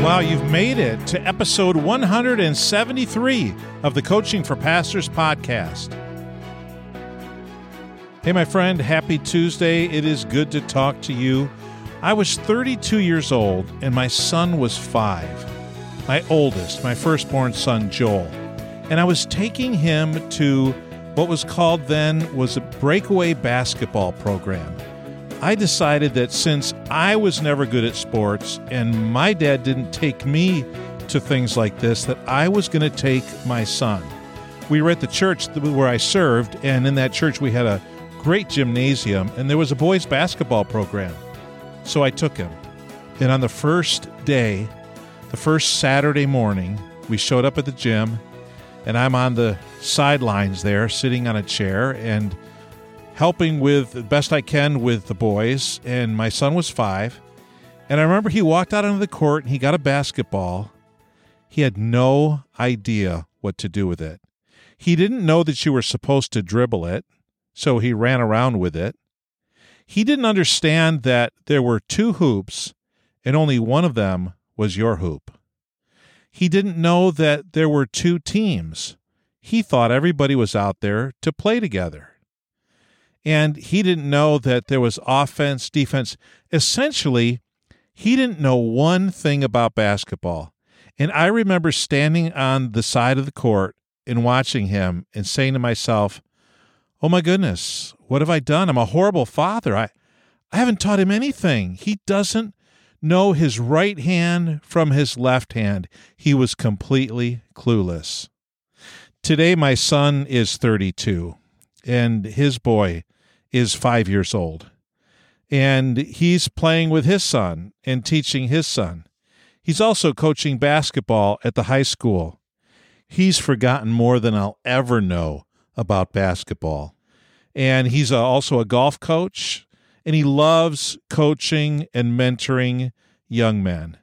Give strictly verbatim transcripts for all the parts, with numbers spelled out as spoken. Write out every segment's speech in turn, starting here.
Wow, you've made it to episode one hundred seventy-three of the Coaching for Pastors podcast. Hey, my friend, happy Tuesday. It is good to talk to you. I was thirty-two years old, and my son was five. My oldest, my firstborn son, Joel. And I was taking him to what was called then was a breakaway basketball program. I decided that since I was never good at sports and my dad didn't take me to things like this, that I was going to take my son. We were at the church where I served, and in that church we had a great gymnasium, and there was a boys' basketball program. So I took him. And on the first day, the first Saturday morning, we showed up at the gym, and I'm on the sidelines there, sitting on a chair, and helping with the best I can with the boys, and my son was five. And I remember he walked out onto the court and he got a basketball. He had no idea what to do with it. He didn't know that you were supposed to dribble it, so he ran around with it. He didn't understand that there were two hoops and only one of them was your hoop. He didn't know that there were two teams. He thought everybody was out there to play together. And he didn't know that there was offense, defense. Essentially, he didn't know one thing about basketball. And I remember standing on the side of the court and watching him and saying to myself, oh my goodness, what have I done? I'm a horrible father. I, I haven't taught him anything. He doesn't know his right hand from his left hand. He was completely clueless. Today, my son is thirty-two. And his boy is five years old. And he's playing with his son and teaching his son. He's also coaching basketball at the high school. He's forgotten more than I'll ever know about basketball. And he's also a golf coach, and he loves coaching and mentoring young men.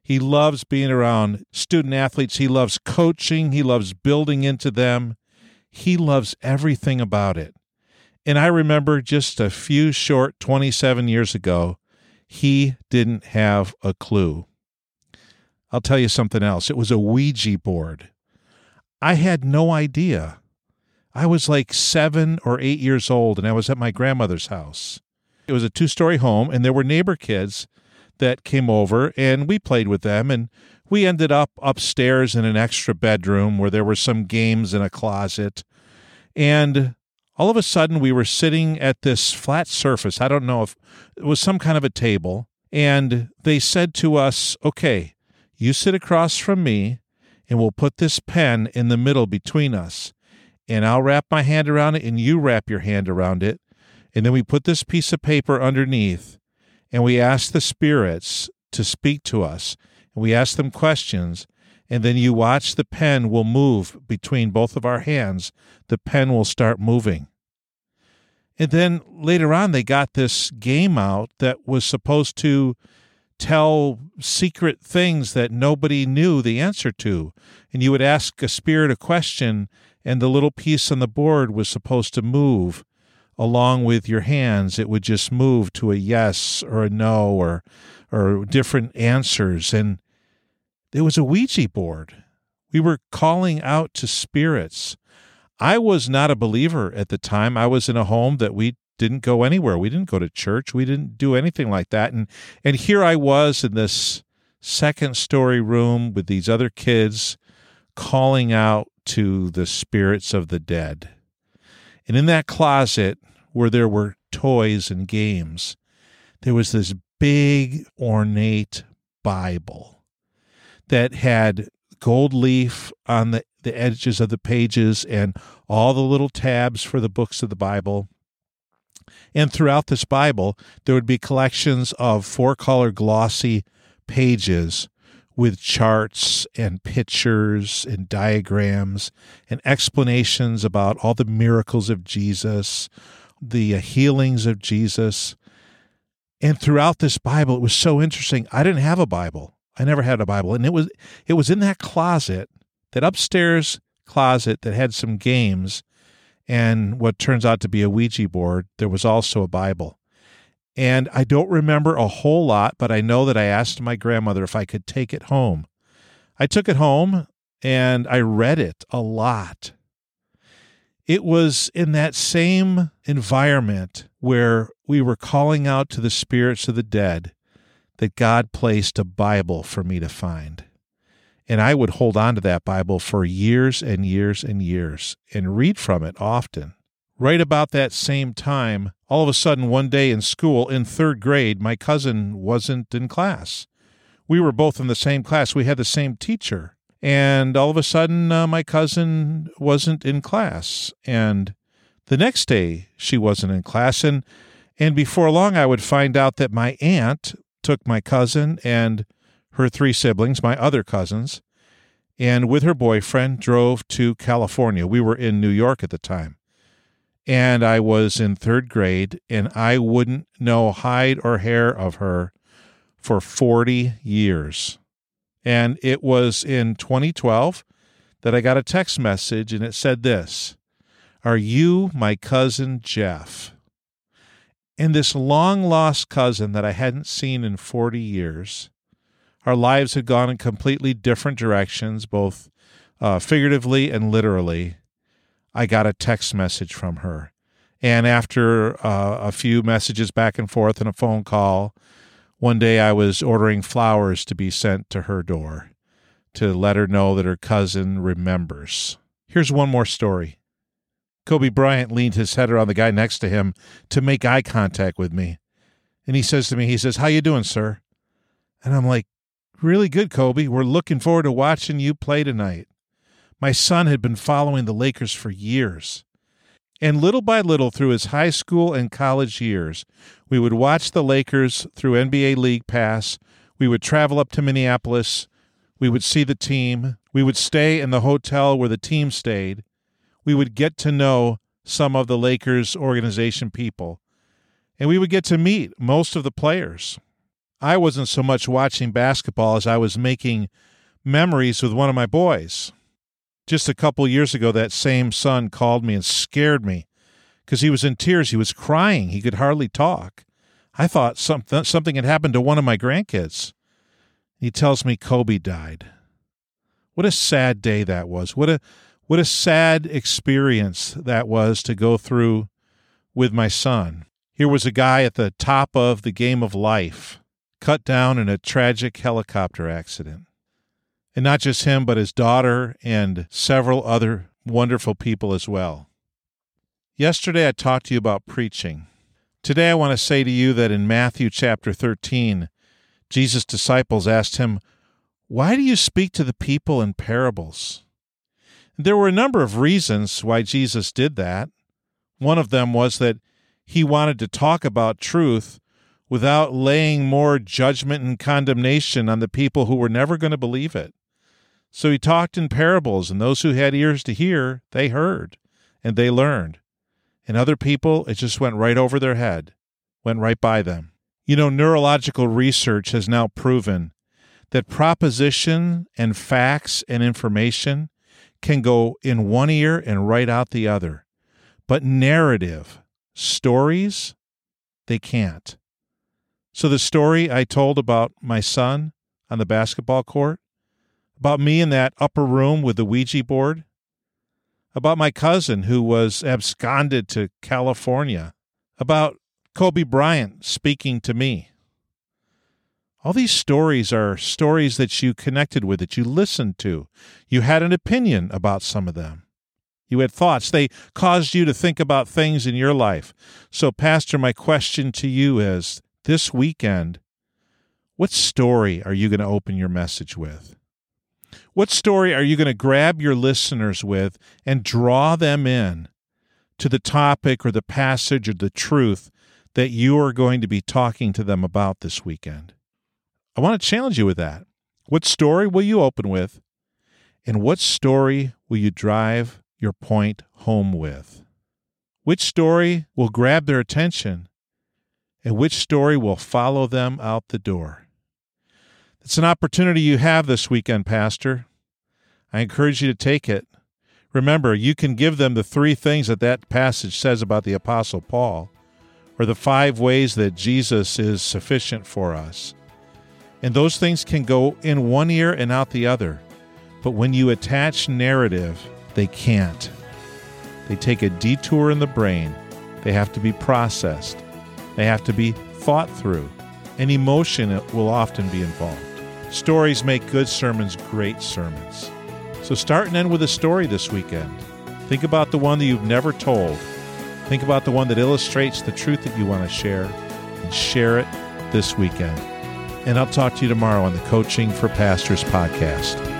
He loves being around student athletes. He loves coaching. He loves building into them. He loves everything about it. And I remember just a few short twenty-seven years ago, he didn't have a clue. I'll tell you something else. It was a Ouija board. I had no idea. I was like seven or eight years old, and I was at my grandmother's house. It was a two-story home, and there were neighbor kids that came over, and we played with them, and we ended up upstairs in an extra bedroom where there were some games in a closet. And all of a sudden, we were sitting at this flat surface. I don't know if it was some kind of a table. And they said to us, okay, you sit across from me, and we'll put this pen in the middle between us. And I'll wrap my hand around it, and you wrap your hand around it. And then we put this piece of paper underneath, and we asked the spirits to speak to us. We ask them questions, and then you watch the pen will move between both of our hands. The pen will start moving. And then later on, they got this game out that was supposed to tell secret things that nobody knew the answer to. And you would ask a spirit a question, and the little piece on the board was supposed to move along with your hands. It would just move to a yes or a no or or different answers. And it was a Ouija board. We were calling out to spirits. I was not a believer at the time. I was in a home that we didn't go anywhere. We didn't go to church. We didn't do anything like that. And and here I was in this second-story room with these other kids calling out to the spirits of the dead. And in that closet where there were toys and games, there was this big, ornate Bible that had gold leaf on the, the edges of the pages and all the little tabs for the books of the Bible. And throughout this Bible, there would be collections of four-color glossy pages with charts and pictures and diagrams and explanations about all the miracles of Jesus, the healings of Jesus. And throughout this Bible, it was so interesting. I didn't have a Bible. I never had a Bible. And it was it was in that closet, that upstairs closet that had some games and what turns out to be a Ouija board, there was also a Bible. And I don't remember a whole lot, but I know that I asked my grandmother if I could take it home. I took it home and I read it a lot. It was in that same environment where we were calling out to the spirits of the dead that God placed a Bible for me to find. And I would hold on to that Bible for years and years and years and read from it often. Right about that same time, all of a sudden one day in school, in third grade, my cousin wasn't in class. We were both in the same class. We had the same teacher. And all of a sudden, uh, my cousin wasn't in class. And the next day, she wasn't in class. And, and before long, I would find out that my aunt took my cousin and her three siblings, my other cousins, and with her boyfriend drove to California. We were in New York at the time. And I was in third grade, and I wouldn't know hide or hair of her for forty years. And it was in twenty twelve that I got a text message, and it said this: "Are you my cousin Jeff?" And this long-lost cousin that I hadn't seen in forty years, our lives had gone in completely different directions, both uh, figuratively and literally. I got a text message from her. And after uh, a few messages back and forth and a phone call, one day I was ordering flowers to be sent to her door to let her know that her cousin remembers. Here's one more story. Kobe Bryant leaned his head around the guy next to him to make eye contact with me. And he says to me, he says, "How you doing, sir?" And I'm like, "Really good, Kobe. We're looking forward to watching you play tonight." My son had been following the Lakers for years. And little by little, through his high school and college years, we would watch the Lakers through N B A League Pass. We would travel up to Minneapolis. We would see the team. We would stay in the hotel where the team stayed. We would get to know some of the Lakers organization people. And we would get to meet most of the players. I wasn't so much watching basketball as I was making memories with one of my boys. Just a couple years ago, that same son called me and scared me because he was in tears. He was crying. He could hardly talk. I thought something, something had happened to one of my grandkids. He tells me Kobe died. What a sad day that was. What a what a sad experience that was to go through with my son. Here was a guy at the top of the game of life, cut down in a tragic helicopter accident. And not just him, but his daughter and several other wonderful people as well. Yesterday I talked to you about preaching. Today I want to say to you that in Matthew chapter thirteen, Jesus' disciples asked him, "Why do you speak to the people in parables?" There were a number of reasons why Jesus did that. One of them was that he wanted to talk about truth without laying more judgment and condemnation on the people who were never going to believe it. So he talked in parables, and those who had ears to hear, they heard, and they learned. And other people, it just went right over their head, went right by them. You know, neurological research has now proven that proposition and facts and information can go in one ear and right out the other. But narrative, stories, they can't. So the story I told about my son on the basketball court, about me in that upper room with the Ouija board, about my cousin who was absconded to California, about Kobe Bryant speaking to me. All these stories are stories that you connected with, that you listened to. You had an opinion about some of them. You had thoughts. They caused you to think about things in your life. So, Pastor, my question to you is, this weekend, what story are you going to open your message with? What story are you going to grab your listeners with and draw them in to the topic or the passage or the truth that you are going to be talking to them about this weekend? I want to challenge you with that. What story will you open with, and what story will you drive your point home with? Which story will grab their attention, and which story will follow them out the door? It's an opportunity you have this weekend, Pastor. I encourage you to take it. Remember, you can give them the three things that that passage says about the Apostle Paul, or the five ways that Jesus is sufficient for us. And those things can go in one ear and out the other. But when you attach narrative, they can't. They take a detour in the brain. They have to be processed. They have to be thought through. And emotion will often be involved. Stories make good sermons great sermons. So start and end with a story this weekend. Think about the one that you've never told. Think about the one that illustrates the truth that you want to share, and share it this weekend. And I'll talk to you tomorrow on the Coaching for Pastors podcast.